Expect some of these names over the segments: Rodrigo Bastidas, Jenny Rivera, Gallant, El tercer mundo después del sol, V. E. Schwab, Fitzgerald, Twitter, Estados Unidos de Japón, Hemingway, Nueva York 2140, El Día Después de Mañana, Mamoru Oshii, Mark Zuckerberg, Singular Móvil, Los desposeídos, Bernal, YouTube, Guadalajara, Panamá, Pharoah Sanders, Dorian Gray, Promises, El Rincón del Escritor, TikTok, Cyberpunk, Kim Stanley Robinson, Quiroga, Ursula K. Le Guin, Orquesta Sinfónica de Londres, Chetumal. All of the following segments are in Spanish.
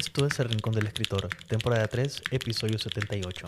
Esto es El Rincón del Escritor, temporada 3, episodio 78.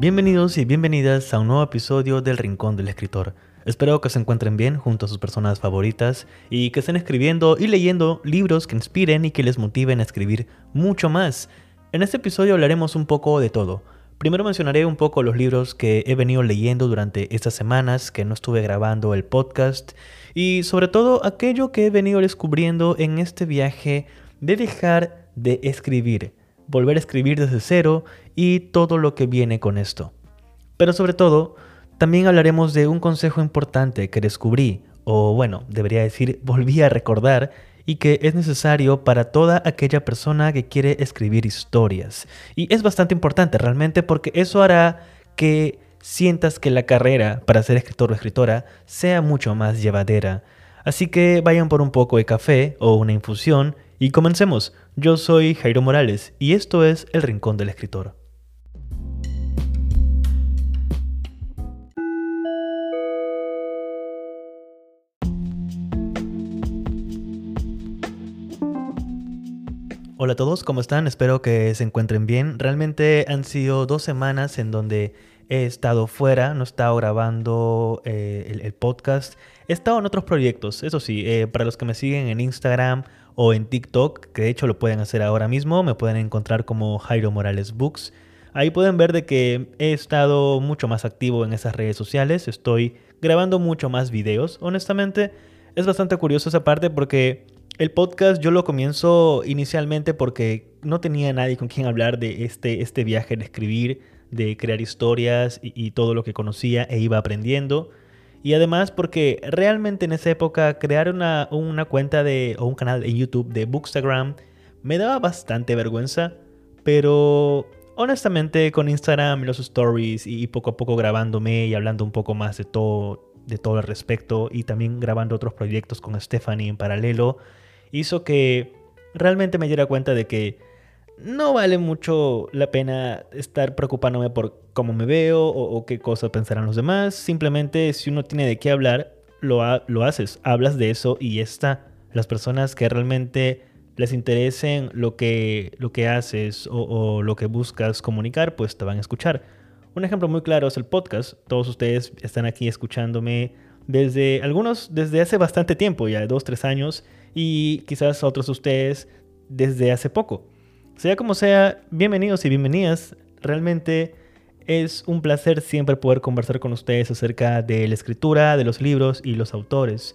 Bienvenidos y bienvenidas a un nuevo episodio del Rincón del Escritor. Espero que se encuentren bien junto a sus personas favoritas y que estén escribiendo y leyendo libros que inspiren y que les motiven a escribir mucho más. En este episodio hablaremos un poco de todo. Primero mencionaré un poco los libros que he venido leyendo durante estas semanas que no estuve grabando el podcast y sobre todo aquello que he venido descubriendo en este viaje de dejar de escribir. Volver a escribir desde cero y todo lo que viene con esto. Pero sobre todo, también hablaremos de un consejo importante que descubrí, o bueno, debería decir, volví a recordar, y que es necesario para toda aquella persona que quiere escribir historias. Y es bastante importante realmente porque eso hará que sientas que la carrera para ser escritor o escritora sea mucho más llevadera. Así que vayan por un poco de café o una infusión y comencemos. Yo soy Jairo Morales y esto es El Rincón del Escritor. Hola a todos, ¿cómo están? Espero que se encuentren bien. Realmente han sido 2 semanas en donde he estado fuera, no he estado grabando el podcast. He estado en otros proyectos, eso sí, para los que me siguen en Instagram o en TikTok, que de hecho lo pueden hacer ahora mismo, me pueden encontrar como Jairo Morales Books. Ahí pueden ver de que he estado mucho más activo en esas redes sociales, estoy grabando mucho más videos. Honestamente, es bastante curioso esa parte porque el podcast yo lo comienzo inicialmente porque no tenía nadie con quien hablar de este viaje de escribir, de crear historias y todo lo que conocía e iba aprendiendo. Y además porque realmente en esa época crear una cuenta o un canal en YouTube de Bookstagram me daba bastante vergüenza. Pero honestamente con Instagram, los stories y poco a poco grabándome y hablando un poco más de todo al respecto. Y también grabando otros proyectos con Stephanie en paralelo. Hizo que realmente me diera cuenta de que no vale mucho la pena estar preocupándome por cómo me veo o qué cosas pensarán los demás. Simplemente si uno tiene de qué hablar, lo haces. Hablas de eso y ya está. Las personas que realmente les interesen lo que haces o lo que buscas comunicar, pues te van a escuchar. Un ejemplo muy claro es el podcast. Todos ustedes están aquí escuchándome desde hace bastante tiempo, ya 2, 3 años. Y quizás otros de ustedes desde hace poco. Sea como sea, bienvenidos y bienvenidas. Realmente es un placer siempre poder conversar con ustedes acerca de la escritura, de los libros y los autores.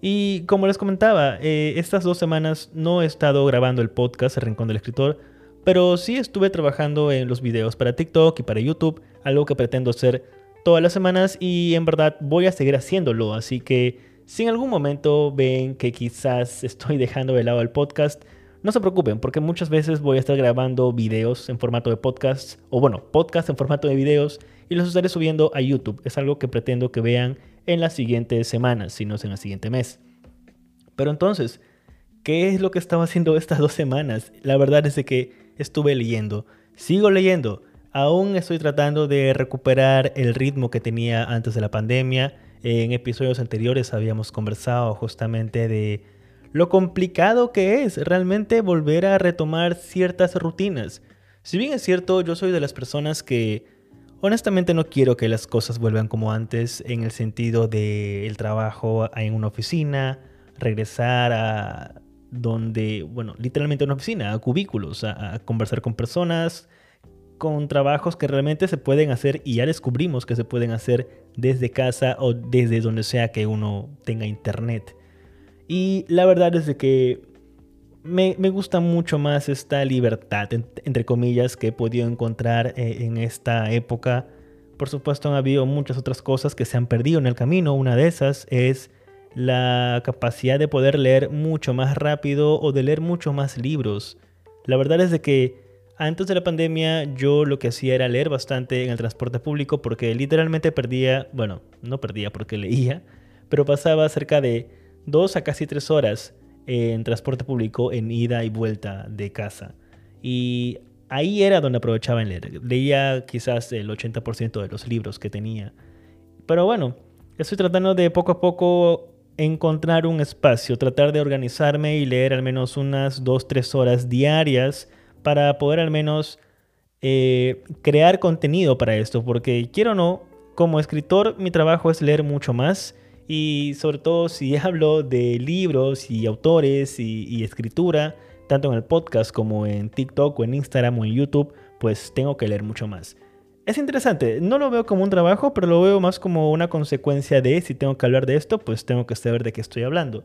Y como les comentaba, estas 2 semanas no he estado grabando el podcast El Rincón del Escritor, pero sí estuve trabajando en los videos para TikTok y para YouTube, algo que pretendo hacer todas las semanas y en verdad voy a seguir haciéndolo. Así que si en algún momento ven que quizás estoy dejando de lado el podcast, no se preocupen, porque muchas veces voy a estar grabando videos en formato de podcast, o bueno, podcast en formato de videos, y los estaré subiendo a YouTube. Es algo que pretendo que vean en las siguientes semanas, si no es en el siguiente mes. Pero entonces, ¿qué es lo que estaba haciendo estas 2 semanas? La verdad es de que estuve leyendo, sigo leyendo. Aún estoy tratando de recuperar el ritmo que tenía antes de la pandemia. En episodios anteriores habíamos conversado justamente de lo complicado que es realmente volver a retomar ciertas rutinas. Si bien es cierto, yo soy de las personas que honestamente no quiero que las cosas vuelvan como antes en el sentido de el trabajo en una oficina, regresar a donde, bueno, literalmente una oficina, a cubículos, a conversar con personas, con trabajos que realmente se pueden hacer y ya descubrimos que se pueden hacer desde casa o desde donde sea que uno tenga internet. Y la verdad es de que me gusta mucho más esta libertad, entre comillas, que he podido encontrar en esta época. Por supuesto, han habido muchas otras cosas que se han perdido en el camino. Una de esas es la capacidad de poder leer mucho más rápido o de leer mucho más libros. La verdad es de que antes de la pandemia yo lo que hacía era leer bastante en el transporte público porque literalmente no perdía porque leía, pero pasaba cerca de 2 a casi 3 horas en transporte público en ida y vuelta de casa. Y ahí era donde aprovechaba en leer. Leía quizás el 80% de los libros que tenía. Pero bueno, estoy tratando de poco a poco encontrar un espacio, tratar de organizarme y leer al menos unas 2-3 horas diarias para poder al menos crear contenido para esto, porque quiero o no, como escritor mi trabajo es leer mucho más, y sobre todo si hablo de libros y autores y escritura, tanto en el podcast como en TikTok o en Instagram o en YouTube, pues tengo que leer mucho más. Es interesante, no lo veo como un trabajo, pero lo veo más como una consecuencia de si tengo que hablar de esto, pues tengo que saber de qué estoy hablando.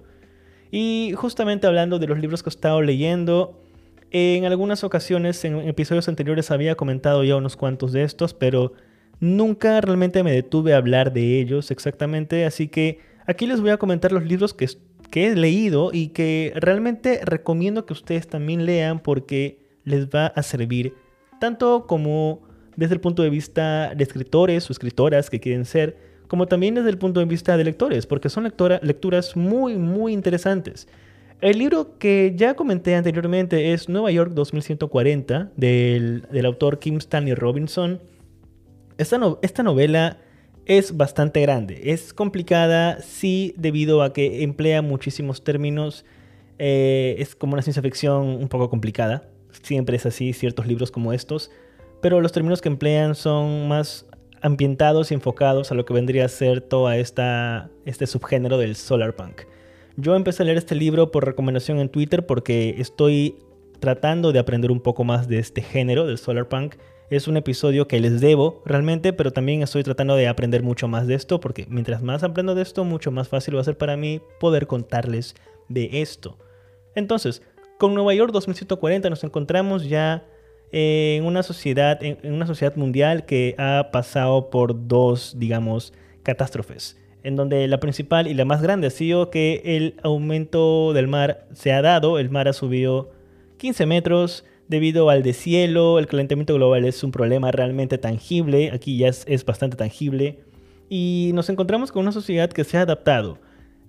Y justamente hablando de los libros que he estado leyendo, en algunas ocasiones, en episodios anteriores había comentado ya unos cuantos de estos, pero nunca realmente me detuve a hablar de ellos exactamente, así que aquí les voy a comentar los libros que he leído y que realmente recomiendo que ustedes también lean, porque les va a servir tanto como desde el punto de vista de escritores o escritoras que quieren ser, como también desde el punto de vista de lectores, porque son lecturas muy, muy interesantes. El libro que ya comenté anteriormente es Nueva York 2140, del autor Kim Stanley Robinson. Esta novela es bastante grande, es complicada, sí, debido a que emplea muchísimos términos. Es como una ciencia ficción un poco complicada, siempre es así ciertos libros como estos, pero los términos que emplean son más ambientados y enfocados a lo que vendría a ser todo este subgénero del solarpunk. Yo empecé a leer este libro por recomendación en Twitter porque estoy tratando de aprender un poco más de este género del solarpunk. Es un episodio que les debo realmente, pero también estoy tratando de aprender mucho más de esto, porque mientras más aprendo de esto, mucho más fácil va a ser para mí poder contarles de esto. Entonces, con Nueva York 2140 nos encontramos ya en una sociedad mundial que ha pasado por dos, digamos, catástrofes, en donde la principal y la más grande ha sido que el aumento del mar se ha dado. El mar ha subido 15 metros debido al deshielo. El calentamiento global es un problema realmente tangible, aquí ya es bastante tangible, y nos encontramos con una sociedad que se ha adaptado.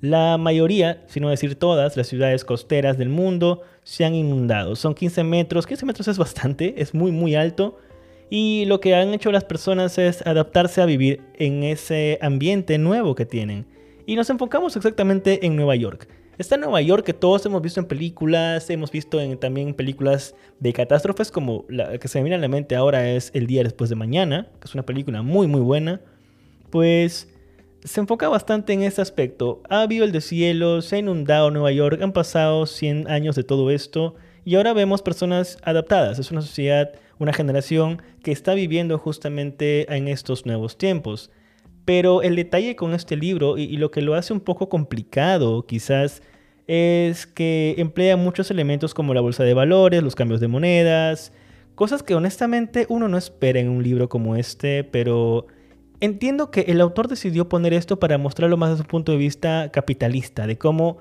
La mayoría, si no decir todas, las ciudades costeras del mundo se han inundado. Son 15 metros. 15 metros es bastante, es muy, muy alto. Y lo que han hecho las personas es adaptarse a vivir en ese ambiente nuevo que tienen. Y nos enfocamos exactamente en Nueva York. Está Nueva York que todos hemos visto en películas, hemos visto también películas de catástrofes, como la que se me viene a la mente ahora es El Día Después de Mañana, que es una película muy, muy buena. Pues se enfoca bastante en ese aspecto. Ha habido el deshielo, se ha inundado Nueva York, han pasado 100 años de todo esto y ahora vemos personas adaptadas. Es una sociedad, una generación que está viviendo justamente en estos nuevos tiempos. Pero el detalle con este libro y lo que lo hace un poco complicado quizás es que emplea muchos elementos como la bolsa de valores, los cambios de monedas, cosas que honestamente uno no espera en un libro como este, pero entiendo que el autor decidió poner esto para mostrarlo más desde su punto de vista capitalista, de cómo,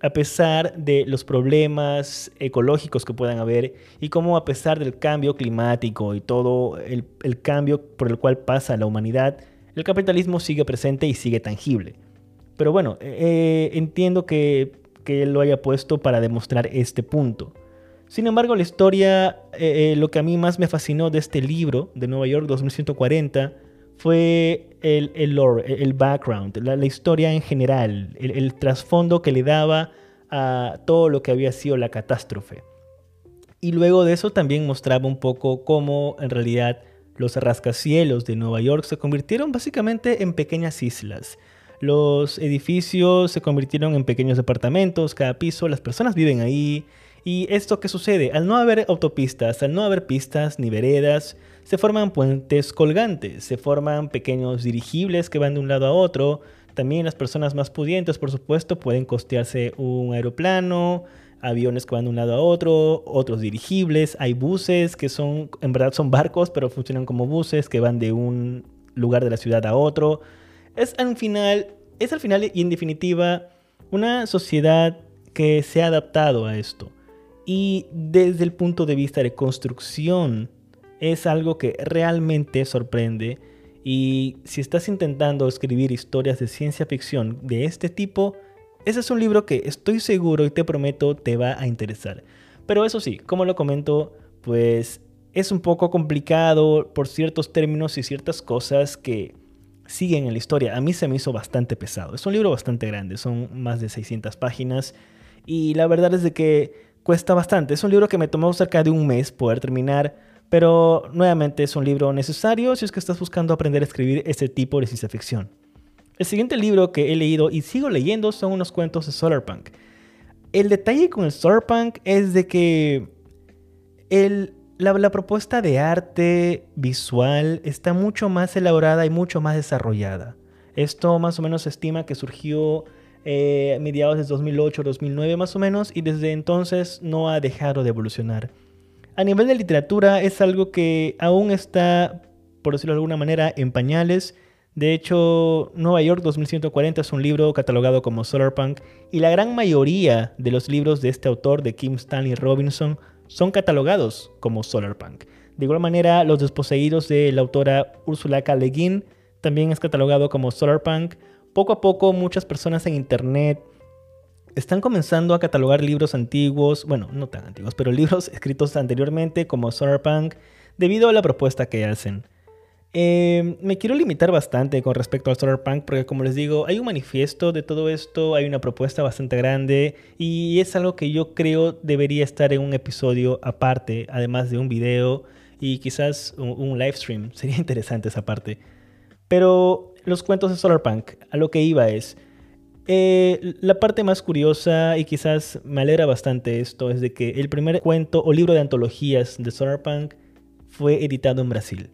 a pesar de los problemas ecológicos que puedan haber y cómo a pesar del cambio climático y todo el cambio por el cual pasa la humanidad, el capitalismo sigue presente y sigue tangible. Pero bueno, entiendo que él lo haya puesto para demostrar este punto. Sin embargo, la historia, lo que a mí más me fascinó de este libro, de Nueva York 2140, fue el lore, el background, la historia en general, el trasfondo que le daba a todo lo que había sido la catástrofe. Y luego de eso también mostraba un poco cómo en realidad los rascacielos de Nueva York se convirtieron básicamente en pequeñas islas. Los edificios se convirtieron en pequeños departamentos, cada piso, las personas viven ahí. ¿Y esto qué sucede? Al no haber autopistas, al no haber pistas ni veredas, se forman puentes colgantes, se forman pequeños dirigibles que van de un lado a otro. También las personas más pudientes, por supuesto, pueden costearse un aeroplano, aviones que van de un lado a otro, otros dirigibles. Hay buses que son, en verdad son barcos, pero funcionan como buses que van de un lugar de la ciudad a otro. Es al final y en definitiva una sociedad que se ha adaptado a esto. Y desde el punto de vista de construcción es algo que realmente sorprende, y si estás intentando escribir historias de ciencia ficción de este tipo, Ese es un libro que estoy seguro y te prometo te va a interesar. Pero eso sí, como lo comento, pues es un poco complicado por ciertos términos y ciertas cosas que siguen en la historia. A mí se me hizo bastante pesado. Es un libro bastante grande, son más de 600 páginas y la verdad es de que cuesta bastante. Es un libro que me tomó cerca de un mes poder terminar, pero nuevamente es un libro necesario si es que estás buscando aprender a escribir este tipo de ciencia ficción. El siguiente libro que he leído y sigo leyendo son unos cuentos de solarpunk. El detalle con el solarpunk es de que la propuesta de arte visual está mucho más elaborada y mucho más desarrollada. Esto más o menos se estima que surgió a mediados de 2008, 2009 más o menos, y desde entonces no ha dejado de evolucionar. A nivel de literatura es algo que aún está, por decirlo de alguna manera, en pañales. De hecho, Nueva York 2140 es un libro catalogado como solarpunk y la gran mayoría de los libros de este autor, de Kim Stanley Robinson, son catalogados como solarpunk. De igual manera, Los desposeídos de la autora Ursula K. Le Guin también es catalogado como solarpunk. Poco a poco muchas personas en internet están comenzando a catalogar libros antiguos, bueno, no tan antiguos, pero libros escritos anteriormente como solarpunk debido a la propuesta que hacen. Me quiero limitar bastante con respecto al solarpunk porque, como les digo, hay un manifiesto de todo esto, hay una propuesta bastante grande y es algo que yo creo debería estar en un episodio aparte, además de un video y quizás un live stream. Sería interesante esa parte. Pero los cuentos de solarpunk, a lo que iba es, la parte más curiosa y quizás me alegra bastante esto es de que el primer cuento o libro de antologías de solarpunk fue editado en Brasil.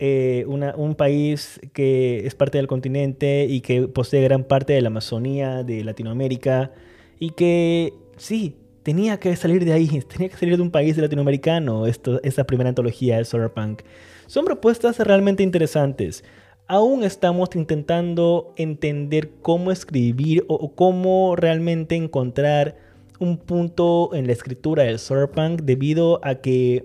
Un país que es parte del continente y que posee gran parte de la Amazonía, de Latinoamérica, y que sí, tenía que salir de ahí, tenía que salir de un país latinoamericano esa primera antología de solarpunk. Son propuestas realmente interesantes. Aún estamos intentando entender cómo escribir o cómo realmente encontrar un punto en la escritura del solarpunk debido a que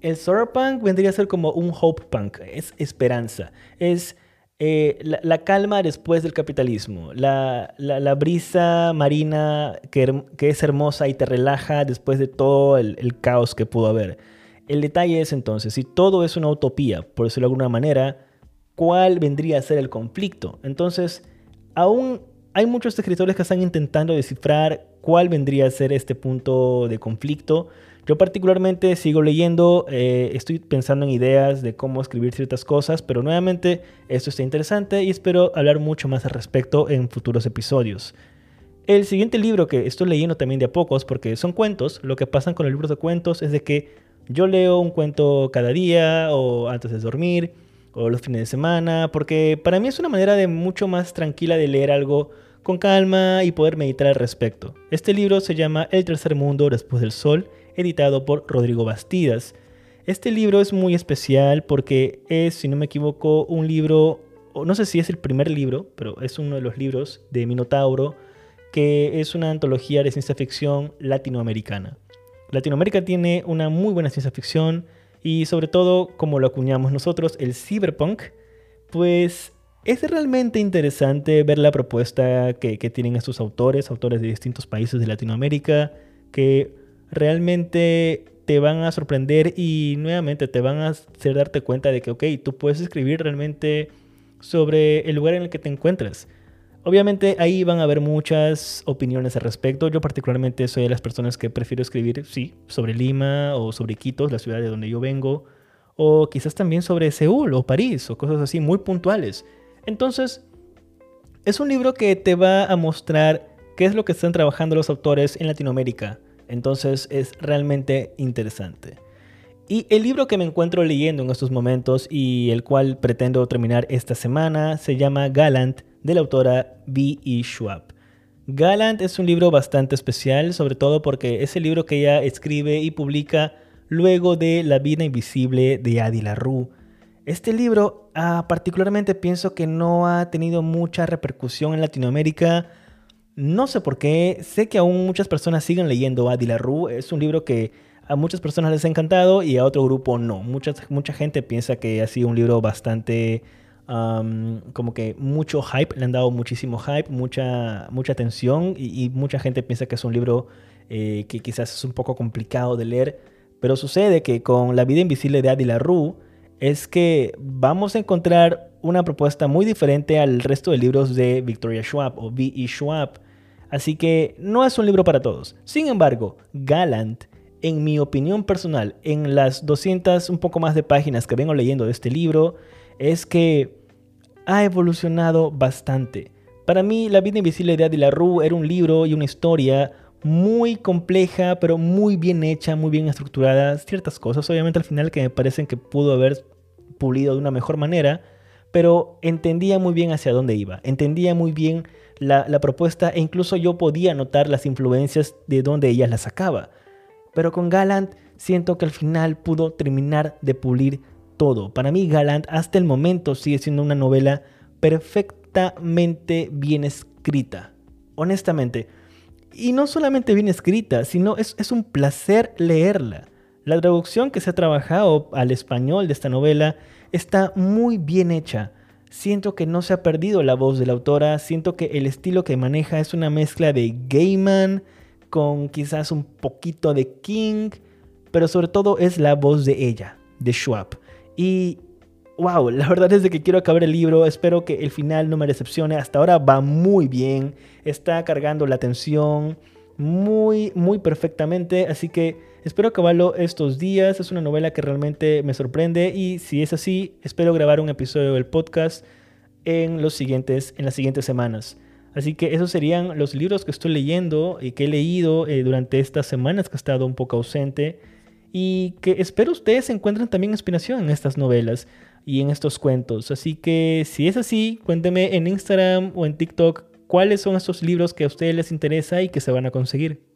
el solarpunk vendría a ser como un hope punk, es esperanza, es la calma después del capitalismo, la brisa marina que es hermosa y te relaja después de todo el caos que pudo haber. El detalle es entonces, si todo es una utopía, por decirlo de alguna manera, ¿cuál vendría a ser el conflicto? Entonces, aún hay muchos escritores que están intentando descifrar cuál vendría a ser este punto de conflicto. Yo particularmente sigo leyendo, estoy pensando en ideas de cómo escribir ciertas cosas, pero nuevamente esto está interesante y espero hablar mucho más al respecto en futuros episodios. El siguiente libro que estoy leyendo también de a pocos, porque son cuentos, lo que pasa con los libros de cuentos es de que yo leo un cuento cada día o antes de dormir o los fines de semana, porque para mí es una manera de mucho más tranquila de leer algo con calma y poder meditar al respecto. Este libro se llama El tercer mundo después del sol, editado por Rodrigo Bastidas. Este libro es muy especial porque es, si no me equivoco, un libro, no sé si es el primer libro, pero es uno de los libros de Minotauro, que es una antología de ciencia ficción latinoamericana. Latinoamérica tiene una muy buena ciencia ficción y sobre todo, como lo acuñamos nosotros, el cyberpunk, pues es realmente interesante ver la propuesta que tienen estos autores de distintos países de Latinoamérica, que realmente te van a sorprender y nuevamente te van a hacer darte cuenta de que, ok, tú puedes escribir realmente sobre el lugar en el que te encuentras. Obviamente ahí van a haber muchas opiniones al respecto. Yo particularmente soy de las personas que prefiero escribir, sí, sobre Lima o sobre Quito, la ciudad de donde yo vengo, o quizás también sobre Seúl o París o cosas así muy puntuales. Entonces, es un libro que te va a mostrar qué es lo que están trabajando los autores en Latinoamérica. Entonces es realmente interesante. Y el libro que me encuentro leyendo en estos momentos y el cual pretendo terminar esta semana se llama Gallant, de la autora V. E. Schwab. Gallant es un libro bastante especial, sobre todo porque es el libro que ella escribe y publica luego de La vida invisible de Addie LaRue. Este libro particularmente pienso que no ha tenido mucha repercusión en Latinoamérica. No sé por qué, sé que aún muchas personas siguen leyendo a Addie LaRue. Es un libro que a muchas personas les ha encantado y a otro grupo no. Mucha gente piensa que ha sido un libro bastante como que mucho hype, le han dado muchísimo hype, mucha atención, y mucha gente piensa que es un libro que quizás es un poco complicado de leer, pero sucede que con La vida invisible de Addie LaRue es que vamos a encontrar una propuesta muy diferente al resto de libros de Victoria Schwab o V. E. Schwab. Así que no es un libro para todos. Sin embargo, Gallant, en mi opinión personal, en las 200 un poco más de páginas que vengo leyendo de este libro, es que ha evolucionado bastante. Para mí, La vida invisible de Addie LaRue era un libro y una historia muy compleja, pero muy bien hecha, muy bien estructurada. Ciertas cosas, obviamente, al final que me parecen que pudo haber pulido de una mejor manera, pero entendía muy bien hacia dónde iba. Entendía muy bien la propuesta, e incluso yo podía notar las influencias de donde ella las sacaba. Pero con Gallant siento que al final pudo terminar de pulir todo. Para mí, Gallant hasta el momento sigue siendo una novela perfectamente bien escrita. Honestamente. Y no solamente bien escrita, sino es un placer leerla. La traducción que se ha trabajado al español de esta novela está muy bien hecha. Siento que no se ha perdido la voz de la autora, siento que el estilo que maneja es una mezcla de Gaiman con quizás un poquito de King, pero sobre todo es la voz de ella, de Schwab. Y wow, la verdad es de que quiero acabar el libro, espero que el final no me decepcione. Hasta ahora va muy bien, está cargando la atención muy perfectamente, así que espero acabarlo estos días. Es una novela que realmente me sorprende, y si es así, espero grabar un episodio del podcast en las siguientes semanas. Así que esos serían los libros que estoy leyendo y que he leído durante estas semanas que he estado un poco ausente, y que espero ustedes encuentren también inspiración en estas novelas y en estos cuentos. Así que si es así, cuéntenme en Instagram o en TikTok cuáles son estos libros que a ustedes les interesa y que se van a conseguir.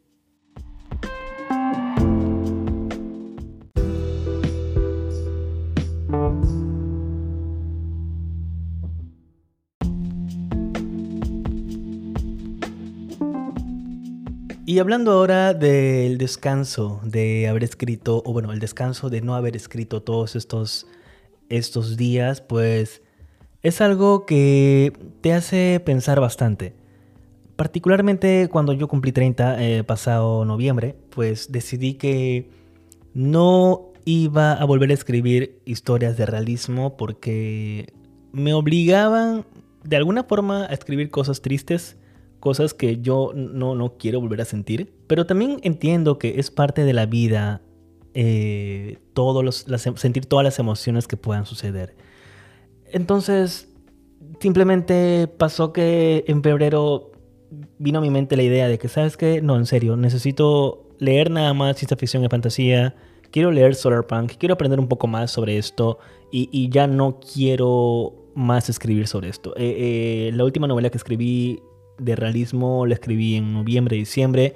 Y hablando ahora del descanso de haber escrito, o bueno, el descanso de no haber escrito todos estos días, pues es algo que te hace pensar bastante. Particularmente cuando yo cumplí 30, pasado noviembre, pues decidí que no iba a volver a escribir historias de realismo porque me obligaban de alguna forma a escribir cosas tristes, cosas que yo no quiero volver a sentir. Pero también entiendo que es parte de la vida sentir todas las emociones que puedan suceder. Entonces, simplemente pasó que en febrero vino a mi mente la idea de que, ¿sabes qué? No, en serio, necesito leer nada más ciencia ficción y fantasía. Quiero leer Solarpunk, quiero aprender un poco más sobre esto, y ya no quiero más escribir sobre esto. La última novela que escribí de realismo la escribí en noviembre, diciembre.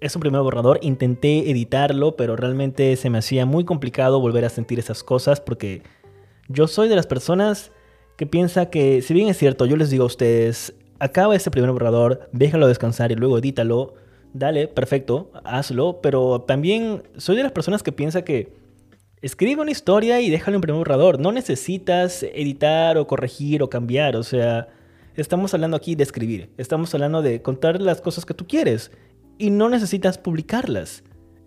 Es un primer borrador, intenté editarlo, pero realmente se me hacía muy complicado volver a sentir esas cosas, porque yo soy de las personas que piensa que, si bien es cierto, yo les digo a ustedes, acaba este primer borrador, déjalo descansar y luego edítalo, dale, perfecto, hazlo, pero también soy de las personas que piensa que escribe una historia y déjalo en primer borrador, no necesitas editar o corregir o cambiar, o sea, estamos hablando aquí de escribir, estamos hablando de contar las cosas que tú quieres y no necesitas publicarlas.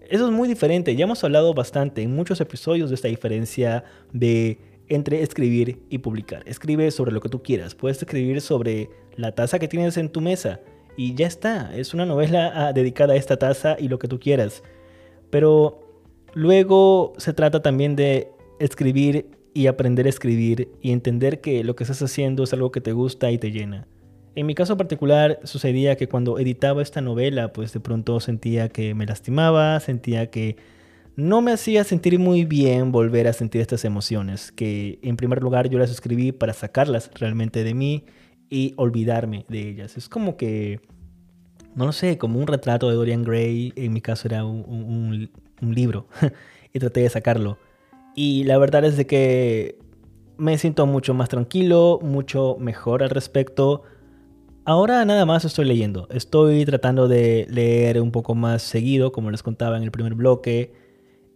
Eso es muy diferente, ya hemos hablado bastante en muchos episodios de esta diferencia de entre escribir y publicar. Escribe sobre lo que tú quieras, puedes escribir sobre la taza que tienes en tu mesa y ya está, es una novela dedicada a esta taza y lo que tú quieras. Pero luego se trata también de escribir y aprender a escribir y entender que lo que estás haciendo es algo que te gusta y te llena. En mi caso particular sucedía que cuando editaba esta novela, pues de pronto sentía que me lastimaba, sentía que no me hacía sentir muy bien volver a sentir estas emociones, que en primer lugar yo las escribí para sacarlas realmente de mí y olvidarme de ellas. Es como que, no lo sé, como un retrato de Dorian Gray, en mi caso era un libro y traté de sacarlo. Y la verdad es de que me siento mucho más tranquilo, mucho mejor al respecto. Ahora nada más estoy leyendo. Estoy tratando de leer un poco más seguido, como les contaba en el primer bloque.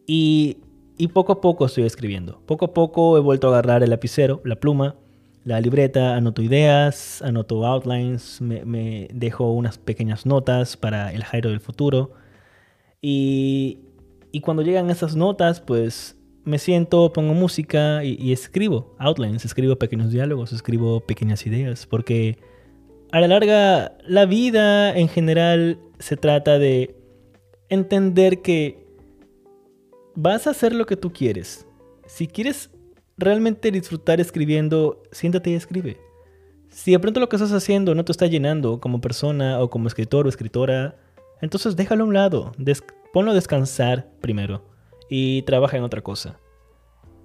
Y Y poco a poco estoy escribiendo. Poco a poco he vuelto a agarrar el lapicero, la pluma, la libreta, anoto ideas, anoto outlines, me dejo unas pequeñas notas para el Jairo del futuro. Y cuando llegan esas notas, pues me siento, pongo música y escribo outlines, escribo pequeños diálogos, escribo pequeñas ideas, porque a la larga la vida en general se trata de entender que vas a hacer lo que tú quieres. Si quieres realmente disfrutar escribiendo, siéntate y escribe. Si de pronto lo que estás haciendo no te está llenando como persona o como escritor o escritora, entonces déjalo a un lado, ponlo a descansar primero y trabaja en otra cosa.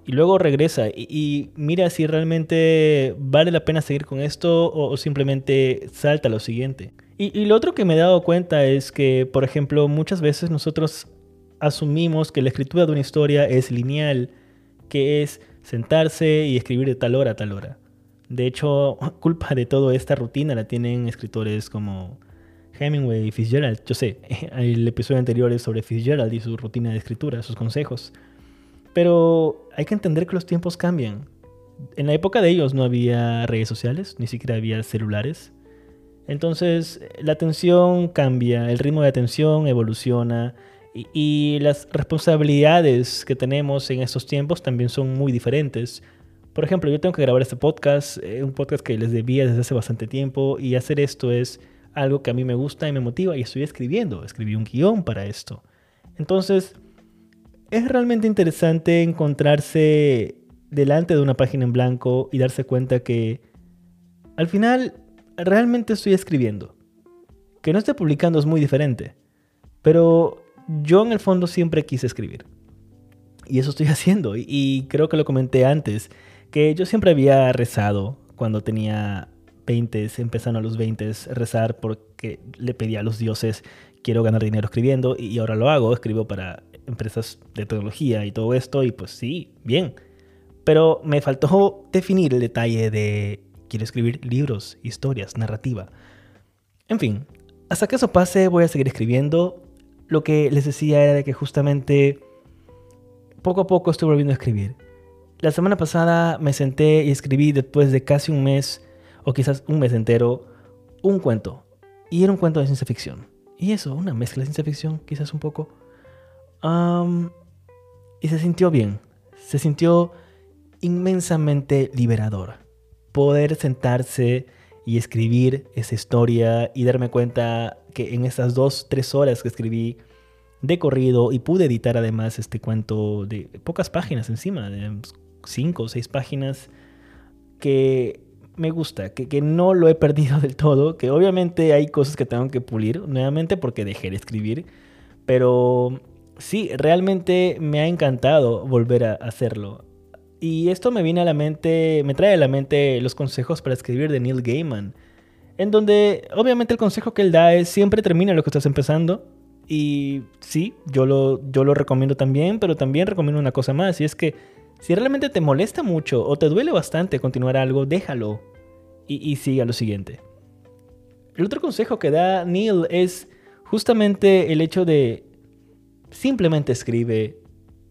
Y luego regresa y mira si realmente vale la pena seguir con esto o simplemente salta a lo siguiente. Y lo otro que me he dado cuenta es que, por ejemplo, muchas veces nosotros asumimos que la escritura de una historia es lineal, que es sentarse y escribir de tal hora a tal hora. De hecho, culpa de toda esta rutina la tienen escritores como Hemingway y Fitzgerald. Yo sé, el episodio anterior es sobre Fitzgerald y su rutina de escritura, sus consejos. Pero hay que entender que los tiempos cambian. En la época de ellos no había redes sociales, ni siquiera había celulares. Entonces la atención cambia, el ritmo de atención evoluciona y las responsabilidades que tenemos en estos tiempos también son muy diferentes. Por ejemplo, yo tengo que grabar este podcast, un podcast que les debía desde hace bastante tiempo, y hacer esto es algo que a mí me gusta y me motiva, y estoy escribiendo, escribí un guión para esto. Entonces, es realmente interesante encontrarse delante de una página en blanco y darse cuenta que al final realmente estoy escribiendo. Que no esté publicando es muy diferente, pero yo en el fondo siempre quise escribir, y eso estoy haciendo, y creo que lo comenté antes, que yo siempre había rezado cuando tenía 20s, empezando a los 20s, rezar porque le pedía a los dioses, quiero ganar dinero escribiendo, y ahora lo hago, escribo para empresas de tecnología y todo esto, y pues sí, bien. Pero me faltó definir el detalle de quiero escribir libros, historias, narrativa. En fin, hasta que eso pase voy a seguir escribiendo. Lo que les decía era de que justamente poco a poco estoy volviendo a escribir. La semana pasada me senté y escribí después de casi un mes, o quizás un mes entero, un cuento. Y era un cuento de ciencia ficción. Y eso, una mezcla de ciencia ficción, quizás un poco. Y se sintió bien. Se sintió inmensamente liberador. Poder sentarse y escribir esa historia y darme cuenta que en estas 2-3 horas que escribí de corrido, y pude editar además este cuento de pocas páginas encima, de 5 o 6 páginas, que me gusta, que no lo he perdido del todo, que obviamente hay cosas que tengo que pulir nuevamente porque dejé de escribir, pero sí, realmente me ha encantado volver a hacerlo. Y esto me viene a la mente, me trae a la mente los consejos para escribir de Neil Gaiman, en donde obviamente el consejo que él da es siempre termina lo que estás empezando. Y sí, yo lo recomiendo también, pero también recomiendo una cosa más, y es que si realmente te molesta mucho o te duele bastante continuar algo, déjalo y sigue a lo siguiente. El otro consejo que da Neil es justamente el hecho de simplemente escribe.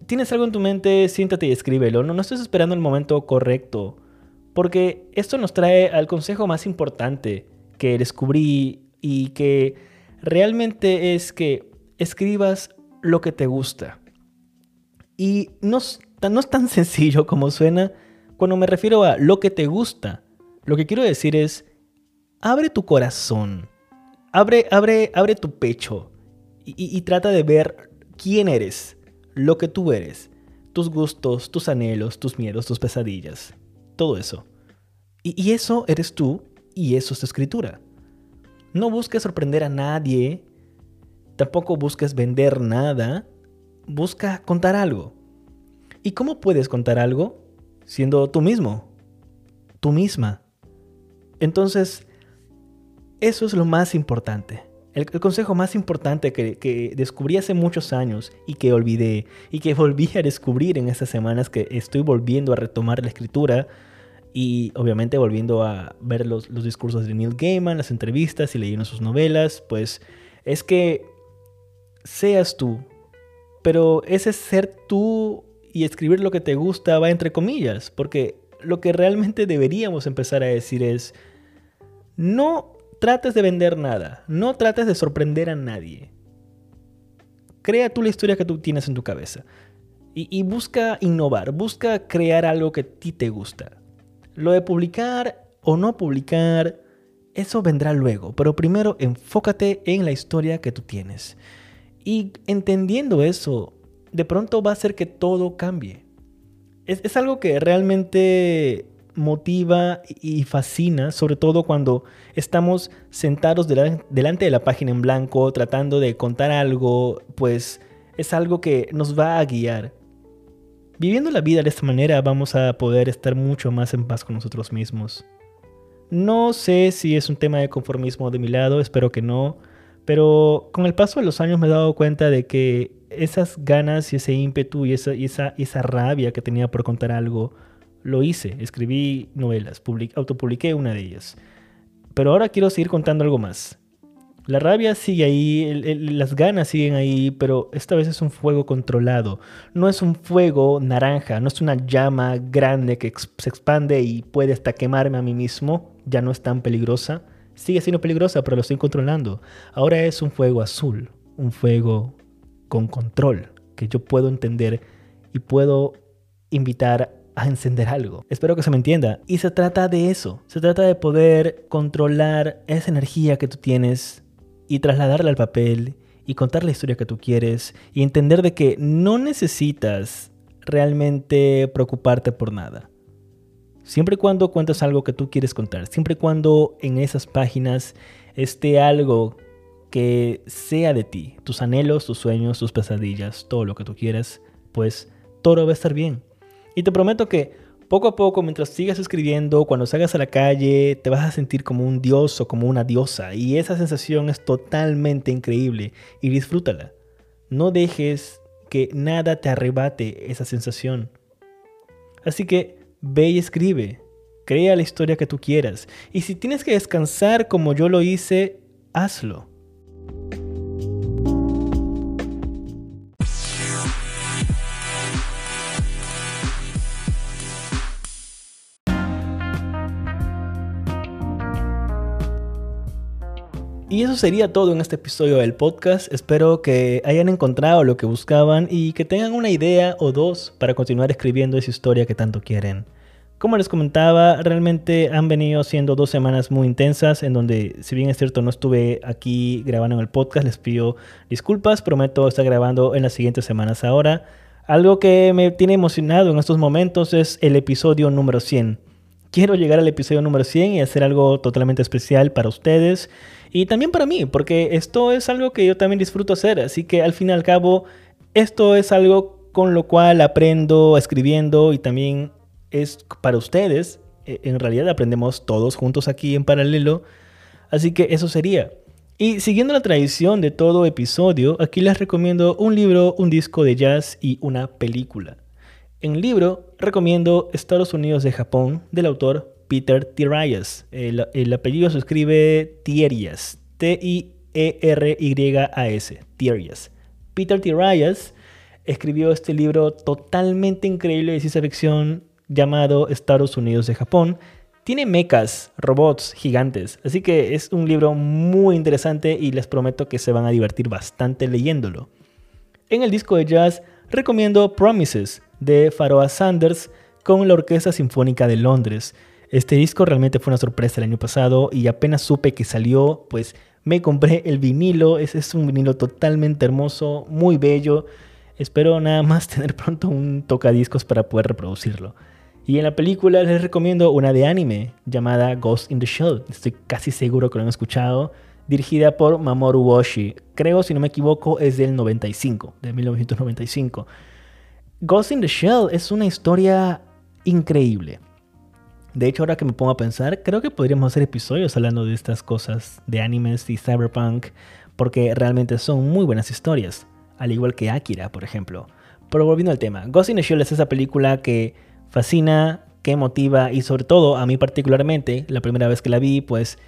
Tienes algo en tu mente, siéntate y escríbelo. No estés esperando el momento correcto, porque esto nos trae al consejo más importante que descubrí, y que realmente es que escribas lo que te gusta. Y no es tan sencillo como suena. Cuando me refiero a lo que te gusta, lo que quiero decir es abre tu corazón, abre tu pecho y trata de ver quién eres, lo que tú eres, tus gustos, tus anhelos, tus miedos, tus pesadillas, todo eso. Y eso eres tú, y eso es tu escritura. No busques sorprender a nadie, tampoco busques vender nada, busca contar algo. ¿Y cómo puedes contar algo? Siendo tú mismo, tú misma. Entonces, eso es lo más importante. El consejo más importante que descubrí hace muchos años y que olvidé, y que volví a descubrir en estas semanas que estoy volviendo a retomar la escritura, y obviamente volviendo a ver los discursos de Neil Gaiman, las entrevistas y leyendo sus novelas, pues es que seas tú. Pero ese ser tú y escribir lo que te gusta va entre comillas, porque lo que realmente deberíamos empezar a decir es: no trates de vender nada, no trates de sorprender a nadie. Crea tú la historia que tú tienes en tu cabeza y busca innovar, busca crear algo que a ti te gusta. Lo de publicar o no publicar, eso vendrá luego, pero primero enfócate en la historia que tú tienes. Y entendiendo eso, de pronto va a hacer que todo cambie. Es algo que realmente motiva y fascina, sobre todo cuando estamos sentados delante de la página en blanco tratando de contar algo, pues es algo que nos va a guiar. Viviendo la vida de esta manera vamos a poder estar mucho más en paz con nosotros mismos. No sé si es un tema de conformismo de mi lado, espero que no, pero con el paso de los años me he dado cuenta de que esas ganas y ese ímpetu y esa rabia que tenía por contar algo, lo hice, escribí novelas, autopubliqué una de ellas. Pero ahora quiero seguir contando algo más. La rabia sigue ahí, las ganas siguen ahí, pero esta vez es un fuego controlado. No es un fuego naranja, no es una llama grande que se expande y puede hasta quemarme a mí mismo. Ya no es tan peligrosa. Sigue siendo peligrosa, pero lo estoy controlando. Ahora es un fuego azul, un fuego con control, que yo puedo entender y puedo invitar a encender algo. Espero que se me entienda. Y se trata de eso. Se trata de poder controlar esa energía que tú tienes y trasladarla al papel y contar la historia que tú quieres y entender de que no necesitas realmente preocuparte por nada. Siempre y cuando cuentas algo que tú quieres contar, siempre y cuando en esas páginas esté algo que sea de ti, tus anhelos, tus sueños, tus pesadillas, todo lo que tú quieras, pues todo va a estar bien. Y te prometo que poco a poco, mientras sigas escribiendo, cuando salgas a la calle, te vas a sentir como un dios o como una diosa. Y esa sensación es totalmente increíble y disfrútala. No dejes que nada te arrebate esa sensación. Así que ve y escribe. Crea la historia que tú quieras. Y si tienes que descansar como yo lo hice, hazlo. Y eso sería todo en este episodio del podcast. Espero que hayan encontrado lo que buscaban y que tengan una idea o dos para continuar escribiendo esa historia que tanto quieren. Como les comentaba, realmente han venido siendo 2 semanas muy intensas en donde, si bien es cierto, no estuve aquí grabando en el podcast. Les pido disculpas, prometo estar grabando en las siguientes semanas ahora. Algo que me tiene emocionado en estos momentos es el episodio número 100. Quiero llegar al episodio número 100 y hacer algo totalmente especial para ustedes y también para mí, porque esto es algo que yo también disfruto hacer, así que al fin y al cabo esto es algo con lo cual aprendo escribiendo y también es para ustedes. En realidad aprendemos todos juntos aquí en paralelo, así que eso sería. Y siguiendo la tradición de todo episodio, aquí les recomiendo un libro, un disco de jazz y una película. En el libro recomiendo Estados Unidos de Japón, del autor Peter Tieryas. El apellido se escribe Tieryas, T-I-E-R-Y-A-S, Tieryas. Peter Tieryas escribió este libro totalmente increíble de ciencia ficción llamado Estados Unidos de Japón. Tiene mechas, robots gigantes, así que es un libro muy interesante y les prometo que se van a divertir bastante leyéndolo. En el disco de jazz recomiendo Promises, de Pharoah Sanders con la Orquesta Sinfónica de Londres. Este disco realmente fue una sorpresa el año pasado y apenas supe que salió, pues me compré el vinilo. Ese es un vinilo totalmente hermoso, muy bello. Espero nada más tener pronto un tocadiscos para poder reproducirlo. Y en la película les recomiendo una de anime llamada Ghost in the Shell. Estoy casi seguro que lo han escuchado. Dirigida por Mamoru Oshii. Creo, si no me equivoco, es del 95, de 1995. Ghost in the Shell es una historia increíble. De hecho, ahora que me pongo a pensar, creo que podríamos hacer episodios hablando de estas cosas, de animes y cyberpunk, porque realmente son muy buenas historias, al igual que Akira, por ejemplo. Pero volviendo al tema, Ghost in the Shell es esa película que fascina, que motiva y sobre todo, a mí particularmente, la primera vez que la vi, pues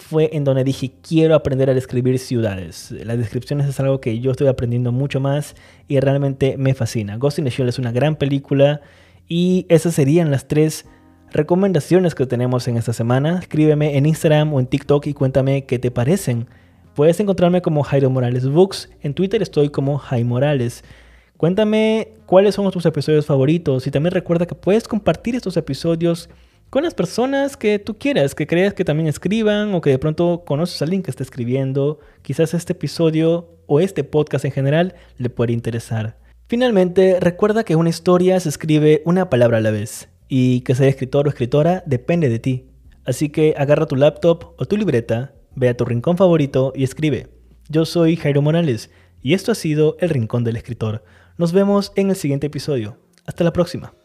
fue en donde dije, quiero aprender a describir ciudades. Las descripciones es algo que yo estoy aprendiendo mucho más y realmente me fascina. Ghost in the Shell es una gran película y esas serían las tres recomendaciones que tenemos en esta semana. Escríbeme en Instagram o en TikTok y cuéntame qué te parecen. Puedes encontrarme como Jairo Morales Books. En Twitter estoy como Jai Morales. Cuéntame cuáles son tus episodios favoritos y también recuerda que puedes compartir estos episodios con las personas que tú quieras, que creas que también escriban o que de pronto conoces a alguien que está escribiendo. Quizás este episodio o este podcast en general le puede interesar. Finalmente, recuerda que una historia se escribe una palabra a la vez y que ser escritor o escritora depende de ti. Así que agarra tu laptop o tu libreta, ve a tu rincón favorito y escribe. Yo soy Jairo Morales y esto ha sido El Rincón del Escritor. Nos vemos en el siguiente episodio. Hasta la próxima.